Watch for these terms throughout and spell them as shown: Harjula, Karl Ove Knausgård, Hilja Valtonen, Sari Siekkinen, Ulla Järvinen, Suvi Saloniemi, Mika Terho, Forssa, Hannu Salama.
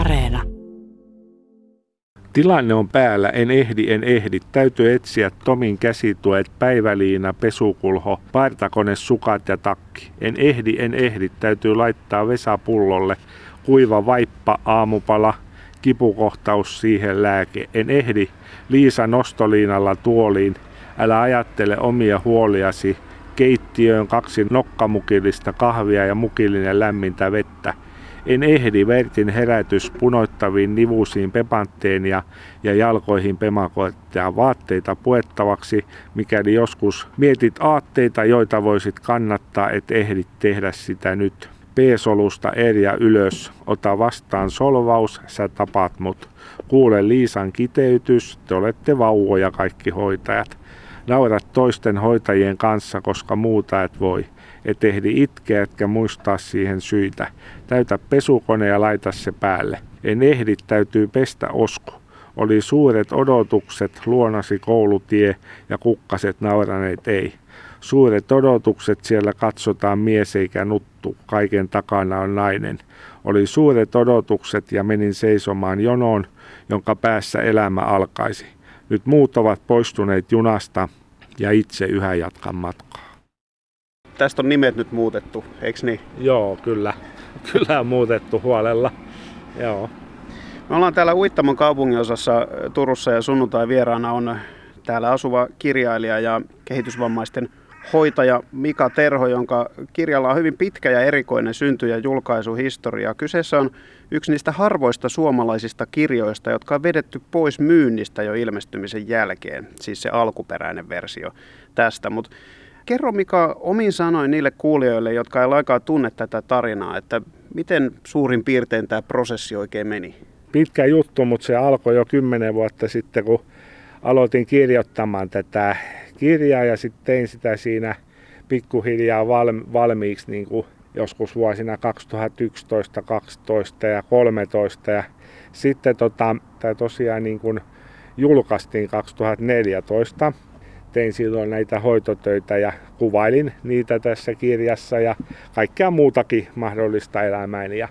Areena. Tilanne on päällä, en ehdi. Täytyy etsiä Tomin käsituet, päiväliina, pesukulho, partakone, sukat ja takki. En ehdi. Täytyy laittaa vesapullolle. Kuiva vaippa, aamupala, kipukohtaus, siihen lääke. En ehdi. Liisa nostoliinalla tuoliin. Älä ajattele omia huoliasi. Keittiöön 2 nokkamukillista kahvia ja mukillinen lämmintä vettä. En ehdi. Vertin herätys, punoittaviin nivusiin pepantteenia ja jalkoihin pemakoittaa, vaatteita puettavaksi, mikäli joskus mietit aatteita, joita voisit kannattaa, et ehdit tehdä sitä nyt. P-solusta eriä ylös, ota vastaan solvaus, sä tapat mut. Kuule Liisan kiteytys, te olette vauvoja kaikki hoitajat. Naura toisten hoitajien kanssa, koska muuta et voi. Et ehdi itkeä etkä muistaa siihen syitä. Täytä pesukone ja laita se päälle. En ehdi, täytyy pestä osku. Oli suuret odotukset, luonasi koulutie ja kukkaset nauraneet ei. Suuret odotukset, siellä katsotaan mies eikä nuttu. Kaiken takana on nainen. Oli suuret odotukset ja menin seisomaan jonoon, jonka päässä elämä alkaisi. Nyt muut ovat poistuneet junasta ja itse yhä jatkan matkaa. Tästä on nimet nyt muutettu, eikö niin? Joo, kyllä on muutettu huolella. Joo. Me ollaan täällä Uittamon kaupunginosassa Turussa ja sunnuntai vieraana on täällä asuva kirjailija ja kehitysvammaisten hoitaja Mika Terho, jonka kirjalla on hyvin pitkä ja erikoinen synty- ja julkaisuhistoria. Kyseessä on yksi niistä harvoista suomalaisista kirjoista, jotka on vedetty pois myynnistä jo ilmestymisen jälkeen, siis se alkuperäinen versio tästä. Mut kerro Mika omin sanoin niille kuulijoille, jotka ei lainkaan tunne tätä tarinaa, että miten suurin piirtein tämä prosessi oikein meni? Pitkä juttu, mutta se alkoi jo 10 vuotta sitten, kun aloitin kirjoittamaan tätä kirjaa ja sitten tein sitä siinä pikkuhiljaa valmiiksi niin kuin joskus vuosina 2011, 2012 ja 2013 ja sitten tämä tosiaan niin kuin julkaistiin 2014. Tein silloin näitä hoitotöitä ja kuvailin niitä tässä kirjassa ja kaikkea muutakin mahdollista elämääni ja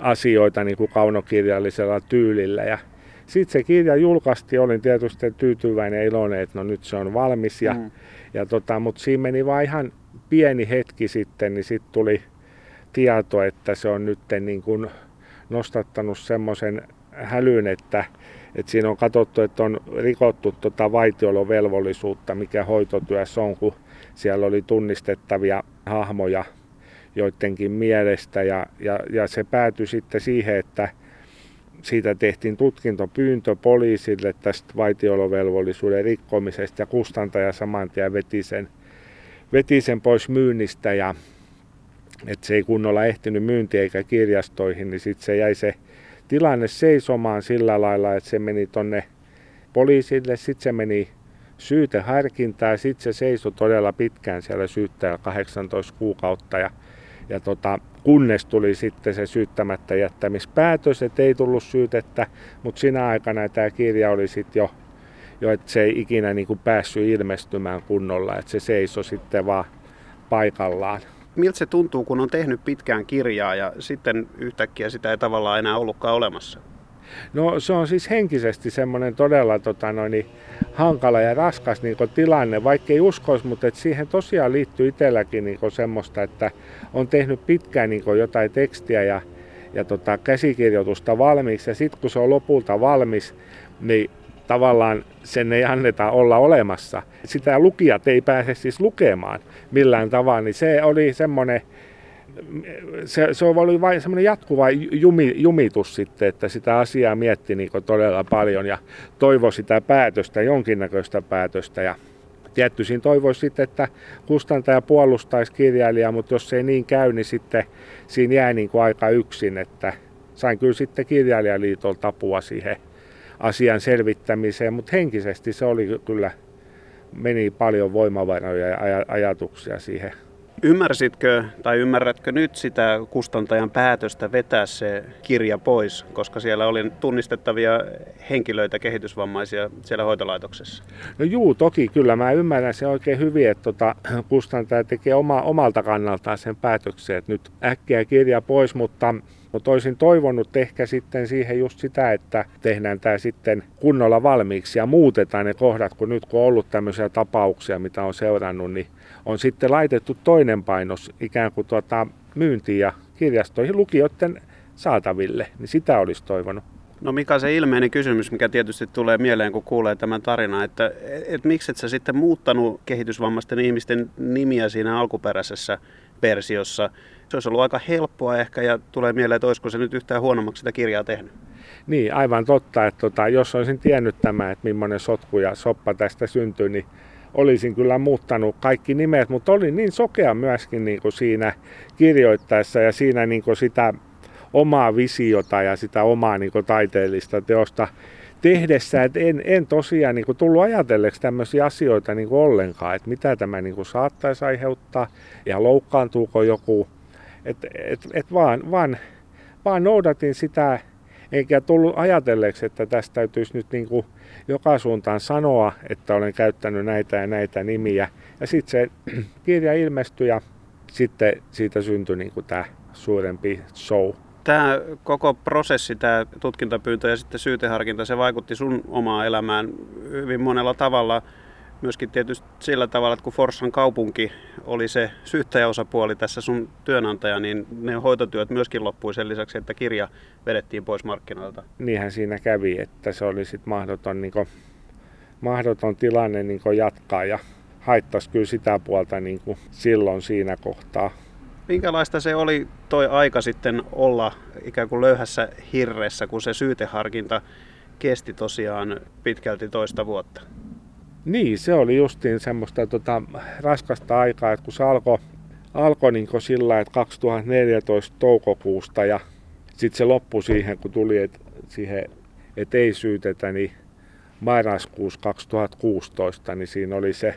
asioita niin kuin kaunokirjallisella tyylillä. Ja sitten se kirja julkaistiin, olin tietysti tyytyväinen ja iloinen, että no nyt se on valmis. Mutta siinä meni vaan ihan pieni hetki sitten, niin sitten tuli tieto, että se on nyt niin kuin nostattanut semmoisen hälyn, että siinä on katsottu, että on rikottu vaitiolovelvollisuutta, mikä hoitotyössä on, kun siellä oli tunnistettavia hahmoja joidenkin mielestä. Ja se päätyi sitten siihen, että siitä tehtiin tutkintopyyntö poliisille tästä vaitiolovelvollisuuden rikkomisesta ja kustantaja samantien veti sen pois myynnistä. Ja että se ei kunnolla ehtinyt myyntiin eikä kirjastoihin, niin sitten se jäi se tilanne seisomaan sillä lailla, että se meni tonne poliisille, sitten se meni syyteharkintaan ja sitten se seisoi todella pitkään siellä syyttäjällä 18 kuukautta. Ja kunnes tuli sitten se syyttämättä jättämispäätös, että ei tullut syytettä, mutta sinä aikana tämä kirja oli sitten jo että se ei ikinä niin kuin päässyt ilmestymään kunnolla, että se seisoi sitten vaan paikallaan. Miltä se tuntuu, kun on tehnyt pitkään kirjaa ja sitten yhtäkkiä sitä ei tavallaan enää ollutkaan olemassa? No se on siis henkisesti semmoinen todella hankala ja raskas tilanne, vaikkei uskoisi, mutta et siihen tosiaan liittyy itselläkin semmoista, että on tehnyt pitkään jotain tekstiä ja käsikirjoitusta valmiiksi ja sitten kun se on lopulta valmis, niin tavallaan sen ei anneta olla olemassa. Sitä lukijat ei pääse siis lukemaan millään tavalla, niin se oli semmoinen, se oli vain semmoinen jatkuva jumitus sitten, että sitä asiaa mietti niin todella paljon ja toivoi sitä päätöstä, jonkinnäköistä päätöstä. Ja tietty siinä toivoisi sitten, että kustantaja puolustaisi kirjailijaa, mutta jos se ei niin käy, niin sitten siinä jää niin aika yksin, että sain kyllä sitten Kirjailijaliitolta apua siihen asian selvittämiseen, mutta henkisesti se oli kyllä, meni paljon voimavaroja ja ajatuksia siihen. Ymmärsitkö tai ymmärrätkö nyt sitä kustantajan päätöstä vetää se kirja pois, koska siellä oli tunnistettavia henkilöitä, kehitysvammaisia siellä hoitolaitoksessa? No juu, toki kyllä. Mä ymmärrän sen oikein hyvin, että kustantaja tekee omalta kannaltaan sen päätöksen, että nyt äkkiä kirja pois, mutta Mutta olisin toivonut ehkä sitten siihen just sitä, että tehdään tämä sitten kunnolla valmiiksi ja muutetaan ne kohdat, kun nyt kun on ollut tämmöisiä tapauksia, mitä on seurannut, niin on sitten laitettu toinen painos ikään kuin myyntiin ja kirjastoihin lukijoiden saataville, niin sitä olisi toivonut. No Mika, se ilmeinen kysymys, mikä tietysti tulee mieleen, kun kuulee tämän tarinan, että miksi et sä sitten muuttanut kehitysvammaisten ihmisten nimiä siinä alkuperäisessä versiossa? Se olisi ollut aika helppoa ehkä ja tulee mieleen, että olisiko se nyt yhtään huonommaksi sitä kirjaa tehnyt. Niin, aivan totta, että jos olisin tiennyt tämä, että millainen sotku ja soppa tästä syntyi, niin olisin kyllä muuttanut kaikki nimet, mutta olin niin sokea myöskin niin kuin siinä kirjoittaessa ja siinä niin kuin sitä omaa visiota ja sitä omaa niin kuin taiteellista teosta tehdessä, että en tosiaan niin kuin tullut ajatelleeksi tämmöisiä asioita niin kuin ollenkaan, että mitä tämä niin kuin saattaisi aiheuttaa ja loukkaantuuko joku. Vaan noudatin sitä, eikä tullut ajatelleeksi, että tästä täytyisi nyt niin kuin joka suuntaan sanoa, että olen käyttänyt näitä ja näitä nimiä. Ja sitten se kirja ilmestyi ja sitten siitä syntyi niin kuin tämä suurempi show. Tämä koko prosessi, tämä tutkintapyyntö ja sitten syyteharkinta, se vaikutti sun omaan elämään hyvin monella tavalla. Myöskin tietysti sillä tavalla, että kun Forssan kaupunki oli se syyttäjäosapuoli tässä sun työnantaja, niin ne hoitotyöt myöskin loppui sen lisäksi, että kirja vedettiin pois markkinoilta. Niinhän siinä kävi, että se oli sitten mahdoton tilanne niin kuin jatkaa ja haittasi kyllä sitä puolta niin kuin silloin siinä kohtaa. Minkälaista se oli toi aika sitten olla ikään kuin löyhässä hirressä, kun se syyteharkinta kesti tosiaan pitkälti toista vuotta? Niin, se oli justiin semmoista raskasta aikaa, että kun se alkoi niin kuin sillä, että 2014 toukokuusta ja sitten se loppui siihen, kun tuli, että ei syytetä, niin marraskuussa 2016, niin siinä oli se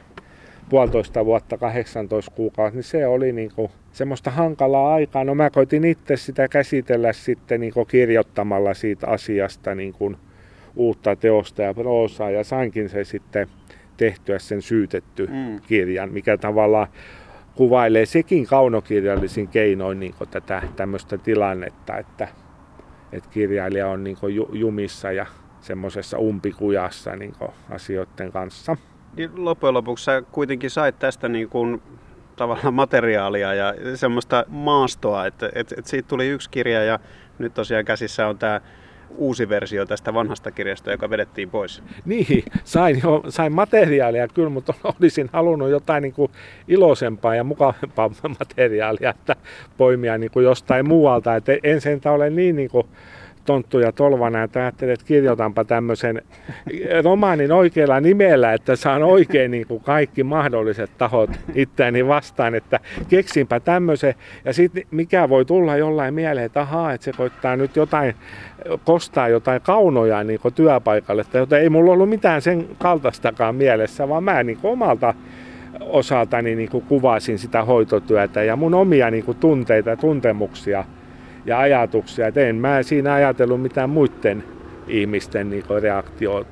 1,5 vuotta, 18 kuukautta, niin se oli niin kuin semmoista hankalaa aikaa. No mä koitin itse sitä käsitellä sitten niin kuin kirjoittamalla siitä asiasta niin kuin uutta teosta ja proosaa ja sainkin se sitten tehtyä sen syytetty kirjan, mikä tavallaan kuvailee sekin kaunokirjallisin keinoin niin kuin tätä tämmöistä tilannetta, että kirjailija on niin kuin jumissa ja semmoisessa umpikujassa niin kuin asioiden kanssa. Loppujen lopuksi sä kuitenkin sait tästä niin kuin tavallaan materiaalia ja semmoista maastoa, että siitä tuli yksi kirja ja nyt tosiaan käsissä on tämä uusi versio tästä vanhasta kirjasta, joka vedettiin pois. Niin, sain materiaalia kyllä, mutta olisin halunnut jotain niin kuin iloisempaa ja mukavampaa materiaalia, että poimia niin kuin jostain muualta. Et en sentään ole niin kuin tonttu ja tolvana, että ajattelin, että kirjoitanpa tämmöisen romaanin oikealla nimellä, että saan oikein niin kuin kaikki mahdolliset tahot itseäni vastaan, että keksinpä tämmöisen. Ja sitten mikä voi tulla jollain mieleen, että ahaa, että se koittaa nyt jotain, kostaa jotain kaunoja niin kuin työpaikalle, joten ei mulla ollut mitään sen kaltaistakaan mielessä, vaan mä niin kuin omalta osaltani niin kuin kuvasin sitä hoitotyötä ja mun omia niin kuin tunteita ja tuntemuksia ja ajatuksia, että en mä siinä ajatellut mitään muiden ihmisten niinku reaktioa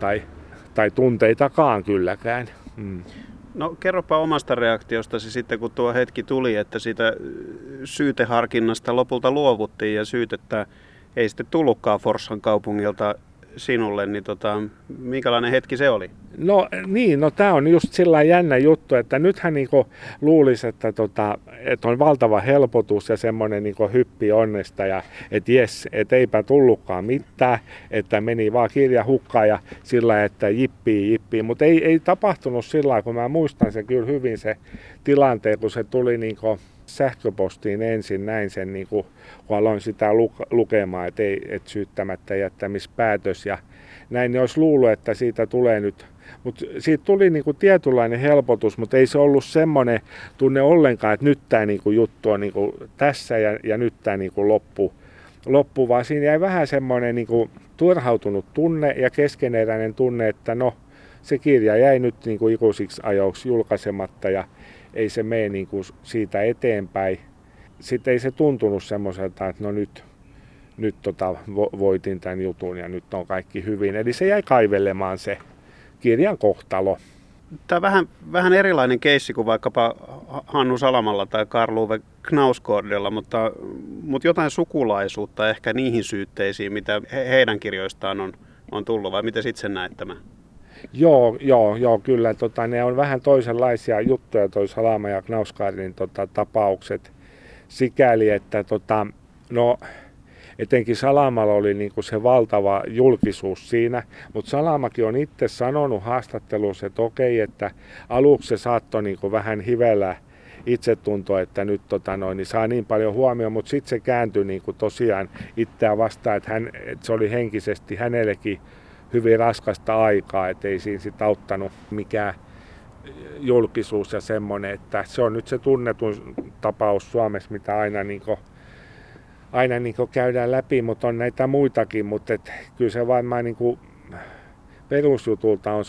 tai tunteitakaan kylläkään. Mm. No kerropa omasta reaktiostasi sitten, kun tuo hetki tuli, että siitä syyteharkinnasta lopulta luovuttiin ja syytettä ei sitten tullutkaan Forssan kaupungilta sinulle, niin minkälainen hetki se oli? No niin, tämä on just sillä jännä juttu, että nythän niinku luulisi, että on valtava helpotus ja semmoinen niinku hyppi onnesta ja että jes, että eipä tullutkaan mitään, että meni vaan kirja hukkaan ja sillä, että jippii, mutta ei tapahtunut sillä, kun mä muistan sen kyllä hyvin se tilanteen, kun se tuli niinku sähköpostiin ensin näin sen, niin kun aloin sitä lukemaan, että syyttämättä jättämispäätös ja näin, niin olisi luullut, että siitä tulee nyt. Mutta siitä tuli niin kuin tietynlainen helpotus, mutta ei se ollut semmoinen tunne ollenkaan, että nyt tämä niin kuin juttu on niin kuin tässä ja nyt tämä niin kuin loppu, vaan siinä jäi vähän semmoinen niin kuin turhautunut tunne ja keskeneräinen tunne, että no se kirja jäi nyt niin kuin ikuisiksi ajoiksi julkaisematta ja ei se mene niin kuin siitä eteenpäin. Sitten ei se tuntunut semmoiselta, että no nyt voitin tämän jutun ja nyt on kaikki hyvin. Eli se jäi kaivelemaan se kirjan kohtalo. tämä on vähän erilainen keissi kuin vaikkapa Hannu Salamalla tai Karl Ove Knausgårdilla, mutta jotain sukulaisuutta ehkä niihin syytteisiin, mitä heidän kirjoistaan on tullut, vai miten itse näet tämän? Joo, kyllä. Ne on vähän toisenlaisia juttuja, toi Salama ja Knausgårdin tapaukset sikäli, että etenkin Salamalla oli niinku se valtava julkisuus siinä, mutta Salamakin on itse sanonut haastattelussa, että okei, että aluksi se saattoi niinku vähän hivellä itsetuntoa, että nyt niin saa niin paljon huomioon, mutta sitten se kääntyi niinku tosiaan itseään vastaan, että se oli henkisesti hänellekin hyvin raskasta aikaa, ettei siinä sit auttanut mikään julkisuus ja semmoinen, että se on nyt se tunnetun tapaus Suomessa, mitä aina käydään läpi, mutta on näitä muitakin, mutta kyllä se varmaan perusjutulta on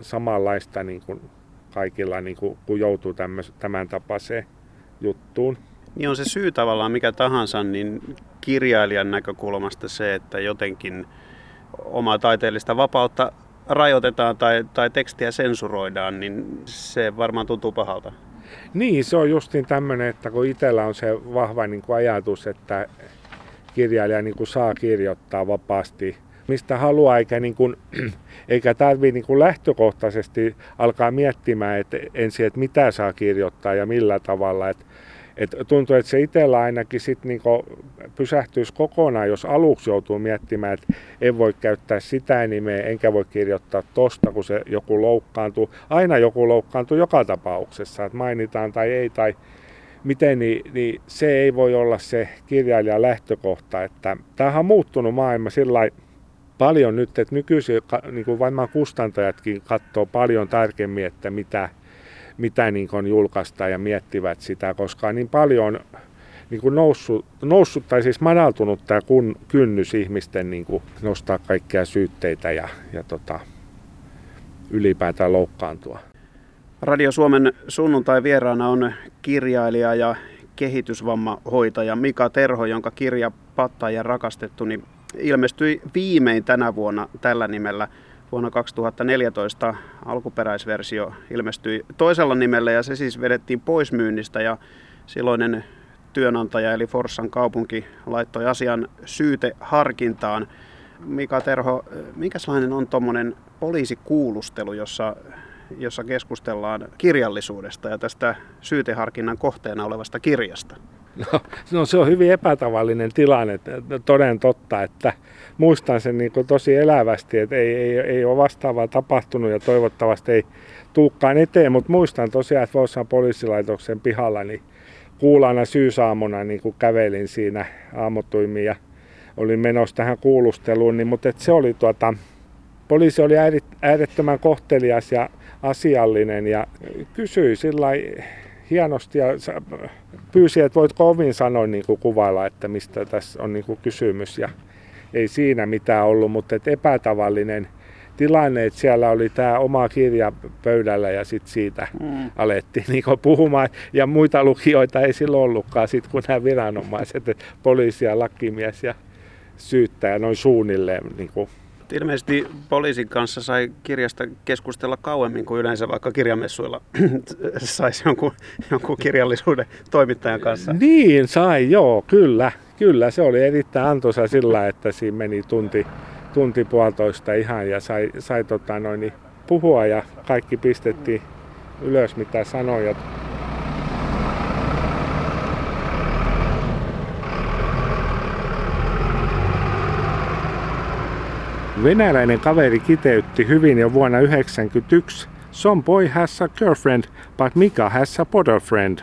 samanlaista kaikilla, kun joutuu tämän tapaiseen juttuun. Niin on se syy tavallaan mikä tahansa, niin kirjailijan näkökulmasta se, että jotenkin omaa taiteellista vapautta rajoitetaan tai tekstiä sensuroidaan, niin se varmaan tuntuu pahalta. Niin, se on justiin tämmöinen, että kun itsellä on se vahva ajatus, että kirjailija saa kirjoittaa vapaasti, mistä haluaa, eikä tarvitse lähtökohtaisesti alkaa miettimään että ensin, että mitä saa kirjoittaa ja millä tavalla. Tuntuu, että se itsellä ainakin sit pysähtyisi kokonaan, jos aluksi joutuu miettimään, että en voi käyttää sitä nimeä, enkä voi kirjoittaa tosta, kun se joku loukkaantuu. Aina joku loukkaantuu joka tapauksessa, että mainitaan tai ei tai miten, niin se ei voi olla se kirjailijan lähtökohta. Tämähän on muuttunut maailma sillä paljon nyt, että nykyisin niin varmaan kustantajatkin katsoo paljon tarkemmin, että mitä julkaistaan ja miettivät sitä, koska niin paljon noussut tai siis madaltunut tämä kynnys ihmisten nostaa kaikkia syytteitä ja ylipäätään loukkaantua. Radio Suomen sunnuntai vieraana on kirjailija ja kehitysvammahoitaja Mika Terho, jonka kirja Pattaja rakastettu niin ilmestyi viimein tänä vuonna tällä nimellä. Vuonna 2014 alkuperäisversio ilmestyi toisella nimellä ja se siis vedettiin pois myynnistä ja silloinen työnantaja eli Forssan kaupunki laittoi asian syyteharkintaan. Mika Terho, minkälainen on tuommoinen poliisikuulustelu, jossa keskustellaan kirjallisuudesta ja tästä syyteharkinnan kohteena olevasta kirjasta? No se on hyvin epätavallinen tilanne, toden totta, että muistan sen tosi elävästi, että ei ole vastaavaa tapahtunut ja toivottavasti ei tulekaan eteen, mutta muistan tosiaan, että Forssan poliisilaitoksen pihalla niin kuulana syysaamuna kävelin siinä aamutuimiin ja olin menossa tähän kuulusteluun, mutta se oli poliisi oli äärettömän kohtelias ja asiallinen ja kysyi sillain hienosti ja pyysi, että voitko ovin sanoin kuvailla, että mistä tässä on kysymys ja ei siinä mitään ollut, mutta epätavallinen tilanne, että siellä oli tämä oma kirja pöydällä ja sitten siitä alettiin puhumaan ja muita lukijoita ei silloin ollutkaan, sit kun nämä viranomaiset, poliisi ja lakimies ja syyttäjä noin suunnilleen. Ilmeisesti poliisin kanssa sai kirjasta keskustella kauemmin kuin yleensä vaikka kirjamessuilla saisi jonkun kirjallisuuden toimittajan kanssa. Niin sai, joo, kyllä. Se oli erittäin antoisa sillä, että siinä meni tunti puolitoista ihan ja sai puhua ja kaikki pistettiin ylös mitä sanoi. Venäläinen kaveri kiteytti hyvin jo vuonna 1991, some boy has a girlfriend, but Mika has a potter friend.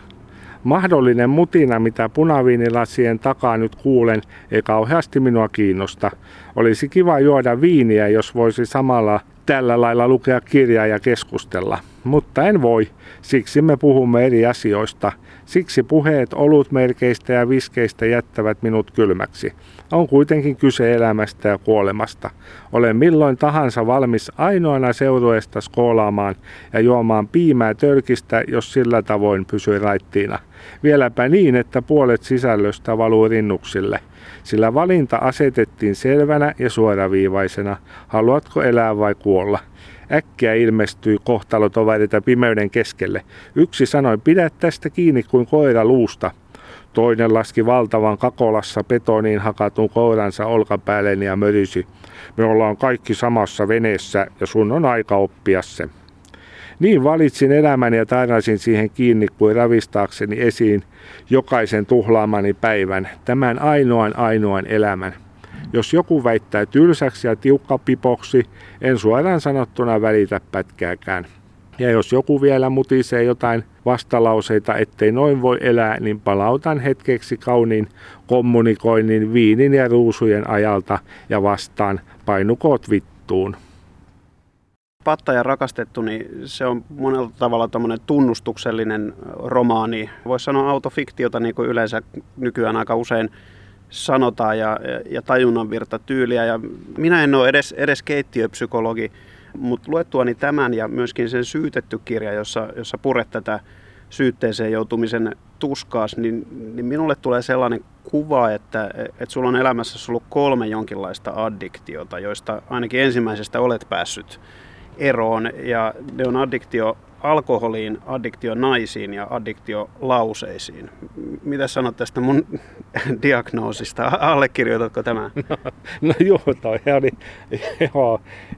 Mahdollinen mutina, mitä punaviinilasien takaa nyt kuulen, ei kauheasti minua kiinnosta. Olisi kiva juoda viiniä, jos voisi samalla tällä lailla lukea kirjaa ja keskustella. Mutta en voi, siksi me puhumme eri asioista. Siksi puheet olutmerkeistä ja viskeistä jättävät minut kylmäksi. On kuitenkin kyse elämästä ja kuolemasta. Olen milloin tahansa valmis ainoana seurueesta skoolaamaan ja juomaan piimää törkistä, jos sillä tavoin pysyy raittiina. Vieläpä niin, että puolet sisällöstä valuu rinnuksille, sillä valinta asetettiin selvänä ja suoraviivaisena, haluatko elää vai kuolla. Äkkiä ilmestyi kohtalotovarita pimeyden keskelle. Yksi sanoi, pidä tästä kiinni kuin koira luusta. Toinen laski valtavan kakolassa betoniin hakatun kouransa olkapäälleni ja mörisi. Me ollaan kaikki samassa veneessä ja sun on aika oppia se. Niin valitsin elämäni ja tarnasin siihen kiinni kuin ravistaakseni esiin jokaisen tuhlaamani päivän, tämän ainoan elämän. Jos joku väittää tylsäksi ja tiukkapipoksi, en suoraan sanottuna välitä pätkääkään. Ja jos joku vielä mutisee jotain vastalauseita, ettei noin voi elää, niin palautan hetkeksi kauniin kommunikoinnin viinin ja ruusujen ajalta ja vastaan painukoot vittuun. Pattaja rakastettu, niin se on monella tavalla tämmöinen tunnustuksellinen romaani. Voisi sanoa autofiktiota, niin kuin yleensä nykyään aika usein sanotaan, ja tajunnanvirta tyyliä. Ja minä en ole edes keittiöpsykologi, mutta luettuani tämän ja myöskin sen syytetty kirja, jossa puret tätä syytteeseen joutumisen tuskaas, niin minulle tulee sellainen kuva, että sulla on elämässä ollut 3 jonkinlaista addiktiota, joista ainakin ensimmäisestä olet päässyt eroon, ja ne on addiktio alkoholiin, addiktio naisiin ja addiktio lauseisiin. Mitä sanot tästä mun diagnoosista? Allekirjoitatko tämän? No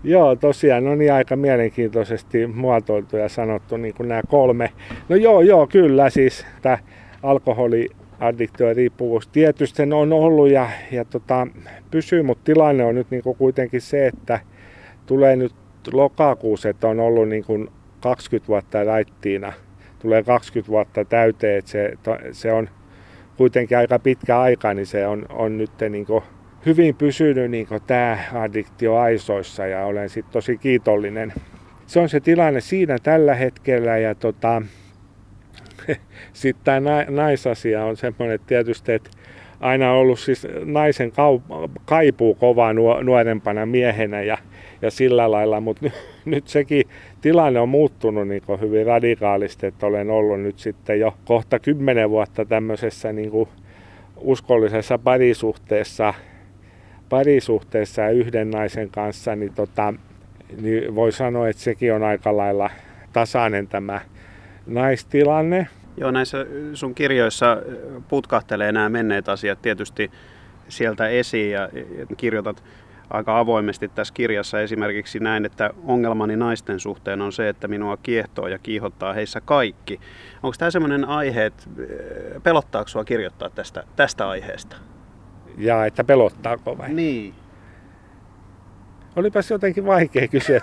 joo, tosiaan on niin aika mielenkiintoisesti muotoiltu ja sanottu niin kuin nämä 3. No joo, kyllä siis tämä alkoholiaddiktio ja riippuvuus tietysti on ollut ja pysyy, mutta tilanne on nyt niin kuin kuitenkin se, että tulee nyt lokakuussa, että on ollut niin kuin 20 vuotta raittiina, tulee 20 vuotta täyteen, että se on kuitenkin aika pitkä aika, niin se on nyt niin kuin hyvin pysynyt niin kuin tämä addiktio aisoissa, ja olen sitten tosi kiitollinen. Se on se tilanne siinä tällä hetkellä, ja sitten tämä naisasia on semmoinen tietysti, että aina ollut siis naisen kaipuu kovaa nuorempana miehenä ja sillä lailla, mutta nyt sekin tilanne on muuttunut niin kuin hyvin radikaalisti, että olen ollut nyt sitten jo kohta 10 vuotta tämmöisessä niin kuin uskollisessa parisuhteessa yhden naisen kanssa, niin voi sanoa, että sekin on aika lailla tasainen tämä naistilanne. Joo, näissä sun kirjoissa putkahtelee nämä menneet asiat tietysti sieltä esiin, ja kirjoitat aika avoimesti tässä kirjassa esimerkiksi näin, että ongelmani naisten suhteen on se, että minua kiehtoo ja kiihottaa heissä kaikki. Onko tämä sellainen aihe, että pelottaako sinua kirjoittaa tästä aiheesta? Ja että pelottaako vai? Niin. Olipas jotenkin vaikea kysyä,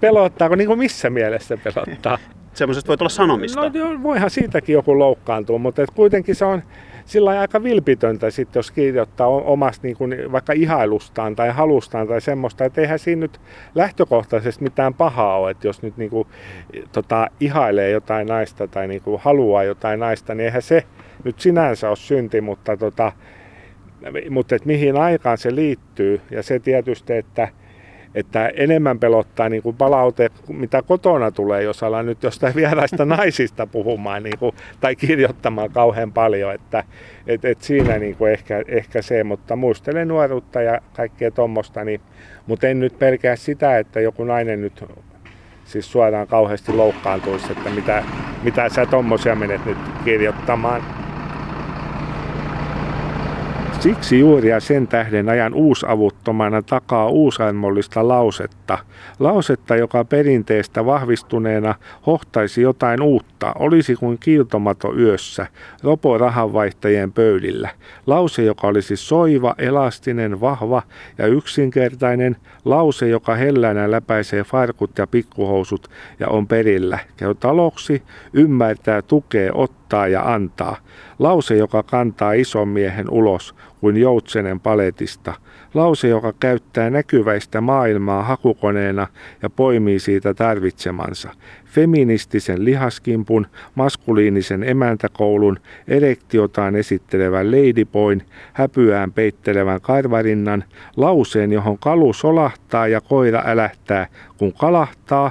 pelottaako, niin kuin missä mielessä pelottaa? Semmoisesta voi tulla sanomista. No voihan siitäkin joku loukkaantua, mutta kuitenkin se on sillä lailla aika vilpitöntä, sit, jos kirjoittaa omasta niin kuin, vaikka ihailustaan tai halustaan tai semmoista. Että eihän siinä nyt lähtökohtaisesti mitään pahaa ole, että jos nyt niin kuin, ihailee jotain naista tai niin kuin, haluaa jotain naista, niin eihän se nyt sinänsä ole synti, mutta et mihin aikaan se liittyy. Ja se tietysti, että enemmän pelottaa niin kuin palaute, mitä kotona tulee, jos ollaan nyt jostain vieraista naisista puhumaan niin kuin, tai kirjoittamaan kauhean paljon. Että siinä niin kuin ehkä se, mutta muistelen nuoruutta ja kaikkea tuommoista. Niin, mutta en nyt pelkää sitä, että joku nainen nyt siis suoraan kauheasti loukkaantuisi, että mitä sä tuommoisia menet nyt kirjoittamaan. Siksi juuri ja sen tähden ajan uusavuttomana takaa uusarmollista lausetta. Lausetta, joka perinteestä vahvistuneena hohtaisi jotain uutta, olisi kuin kiiltomato yössä, ropo rahanvaihtajien pöydillä. Lause, joka olisi soiva, elastinen, vahva ja yksinkertainen. Lause, joka hellänä läpäisee farkut ja pikkuhousut ja on perillä. Käy taloksi, ymmärtää, tukee, ottaa ja antaa. Lause, joka kantaa ison miehen ulos kuin joutsenen paletista. Lause, joka käyttää näkyväistä maailmaa hakukoneena ja poimii siitä tarvitsemansa. Feministisen lihaskimpun, maskuliinisen emäntäkoulun, erektiotaan esittelevän ladyboyn, häpyään peittelevän karvarinnan, lauseen, johon kalu solahtaa ja koira älähtää, kun kalahtaa.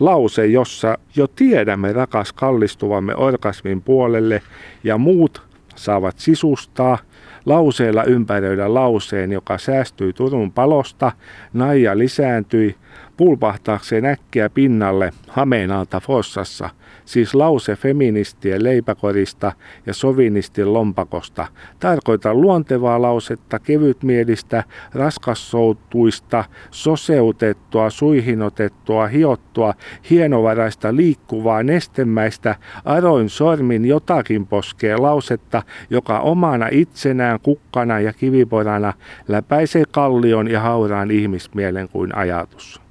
lause, jossa jo tiedämme rakas kallistuvamme orgasmin puolelle ja muut saavat sisustaa. Lauseella ympäröidä lauseen, joka säästyi Turun palosta, naija lisääntyi, pulpahtaakseen äkkiä pinnalle hameen alta Forssassa, siis lause feministien leipäkorista ja sovinistin lompakosta. Tarkoita luontevaa lausetta, kevytmielistä, raskassoutuista, soseutettua, suihinotettua, hiottua, hienovaraista, liikkuvaa, nestemäistä, aroin sormin jotakin poskee lausetta, joka omana itsenään, kukkana ja kiviporana läpäisee kallion ja hauraan ihmismielen kuin ajatus.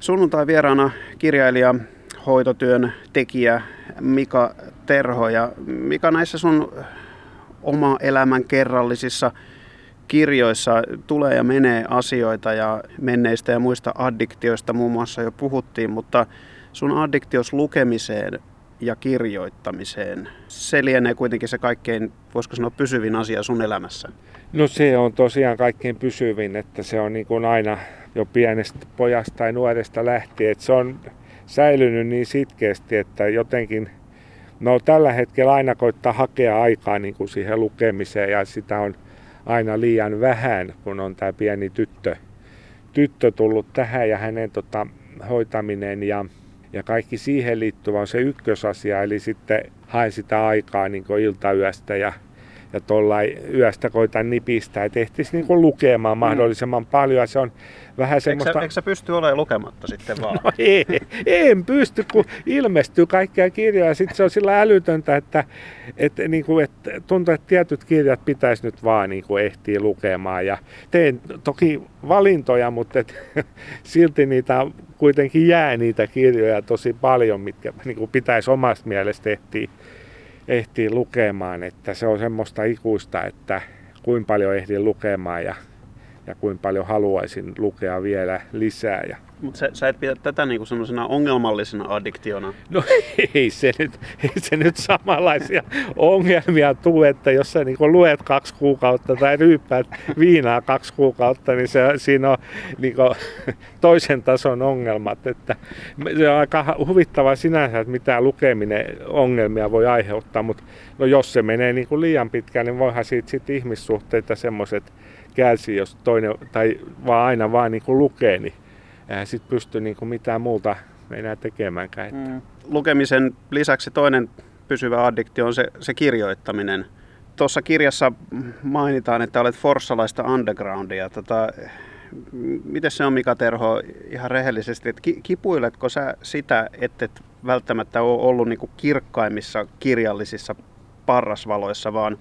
Sunnuntai vieraana kirjailija, hoitotyön tekijä Mika Terho. Ja Mika, näissä sun oma elämän kerrallisissa kirjoissa tulee ja menee asioita, ja menneistä ja muista addiktioista muun muassa jo puhuttiin, mutta sun addiktios lukemiseen ja kirjoittamiseen, se lienee kuitenkin se kaikkein, voisiko sanoa, pysyvin asia sun elämässä. No se on tosiaan kaikkein pysyvin, että se on niin kuin aina jo pienestä pojasta tai nuoresta lähtien, että se on säilynyt niin sitkeästi, että jotenkin, no tällä hetkellä aina koittaa hakea aikaa niin kuin siihen lukemiseen, ja sitä on aina liian vähän, kun on tämä pieni tyttö tullut tähän ja hänen hoitaminen ja kaikki siihen liittyvä on se ykkösasia, eli sitten haen sitä aikaa niin kuin iltayöstä ja tuollain yöstä koitan nipistää, että ehtisi niin kuin lukemaan mahdollisimman paljon. Se on vähän semmoista... Eikö sä pysty olemaan lukematta sitten vaan? No en pysty, kun ilmestyy kaikkia kirjoja. Sitten se on sillä älytöntä, että tuntuu, että tietyt kirjat pitäisi nyt vaan niin kuin ehtiä lukemaan. Ja teen toki valintoja, mutta silti niitä kuitenkin jää niitä kirjoja tosi paljon, mitkä niin kuin pitäisi omasta mielestä ehtii lukemaan, että se on semmoista ikuista, että kuinka paljon ehdin lukemaan ja kuinka paljon haluaisin lukea vielä lisää. Mutta sä et pidä tätä niinku semmoisena ongelmallisena addiktiona? No ei se nyt samanlaisia ongelmia tule, että jos sä niinku luet 2 kuukautta tai ryyppäät viinaa 2 kuukautta, niin siinä on niinku toisen tason ongelmat. Että se on aika huvittavaa sinänsä, että mitä lukeminen ongelmia voi aiheuttaa, mutta no jos se menee niinku liian pitkään, niin voihan siitä sit ihmissuhteita semmoiset kärsii, jos toinen tai vaan aina vaan niinku lukee, niin eihän sit pysty niinku mitään muuta enää tekemäänkään. Että. Lukemisen lisäksi toinen pysyvä addiktio on se kirjoittaminen. Tuossa kirjassa mainitaan, että olet forssalaista undergroundia. Miten se on, Mika Terho, ihan rehellisesti, että kipuiletko sä sitä, että et välttämättä ole ollut niinku kirkkaimmissa kirjallisissa parrasvaloissa, vaan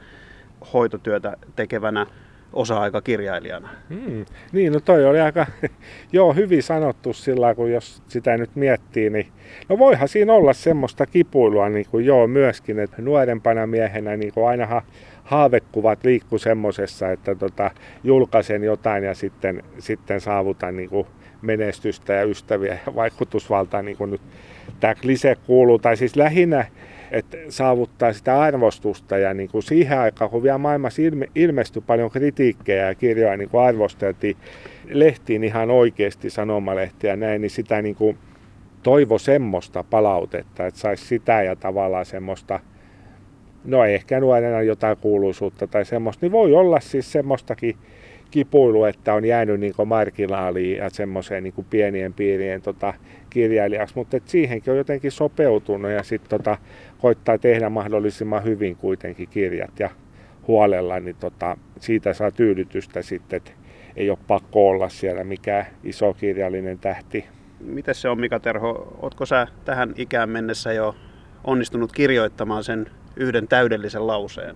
hoitotyötä tekevänä osa-aikakirjailijana? Niin, no toi oli aika hyvin sanottu sillä, kun jos sitä nyt miettii, niin no voihan siinä olla semmoista kipuilua niin kuin myöskin, että nuorempana miehenä niin kuin aina haavekuvat liikku semmosessa, että julkaisen jotain ja sitten saavutan niin kuin menestystä ja ystäviä ja vaikutusvaltaa, niin kuin nyt tämä klise kuuluu, tai siis lähinnä että saavuttaa sitä arvostusta, ja niin kuin siihen aikaan, kun vielä maailmassa ilmestyi paljon kritiikkejä ja kirjoja niin kuin arvosteltiin lehtiin ihan oikeasti, sanomalehtiä ja näin, niin sitä niin kuin toivoi semmoista palautetta, että saisi sitä ja tavallaan semmoista, no ehkä nuorena jotain kuuluisuutta tai semmoista, niin voi olla siis semmoistakin kipuilu, että on jäänyt niin kuin marginaaliin ja semmoiseen niin kuin pienien piirien kirjailijaksi, mutta siihenkin on jotenkin sopeutunut ja sitten koittaa tehdä mahdollisimman hyvin kuitenkin kirjat ja huolella, niin siitä saa tyydytystä sitten, että ei ole pakko olla siellä mikään iso kirjallinen tähti. Miten se on, Mika Terho, ootko sä tähän ikään mennessä jo onnistunut kirjoittamaan sen yhden täydellisen lauseen?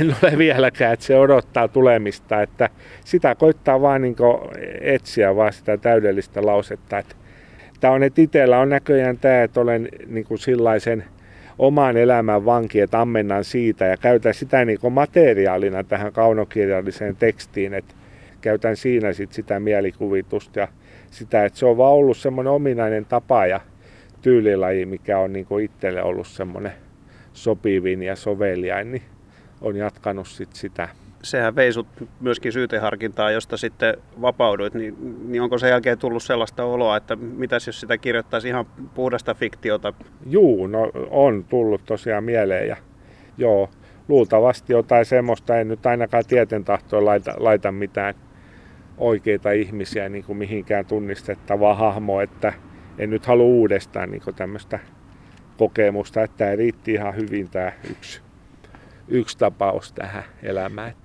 En ole vieläkään, että se odottaa tulemista, että sitä koittaa vaan niin kuin etsiä vaan sitä täydellistä lausetta. Tämä on, että itsellä on näköjään tämä, että olen niin kuin sillaisen oman elämän vanki, että ammennan siitä ja käytän sitä niin kuin materiaalina tähän kaunokirjalliseen tekstiin, että käytän siinä sitä mielikuvitusta ja sitä, että se on vaan ollut semmoinen ominainen tapa ja tyylilaji, mikä on niin kuin itselle ollut semmoinen sopivin ja soveliain, niin on jatkanut sitä. sehän vei sut myöskin syyteharkintaa, josta sitten vapauduit, niin onko sen jälkeen tullut sellaista oloa, että mitäs jos sitä kirjoittaisi ihan puhdasta fiktiota? Juu, no on tullut tosiaan mieleen ja joo, luultavasti jotain semmoista, en nyt ainakaan tieten tahtoa laita mitään oikeita ihmisiä niin kuin mihinkään tunnistettavaa hahmoa, että en nyt halua uudestaan niin kuin tämmöistä kokemusta, että tämä riitti ihan hyvin tämä yksi tapaus tähän elämään.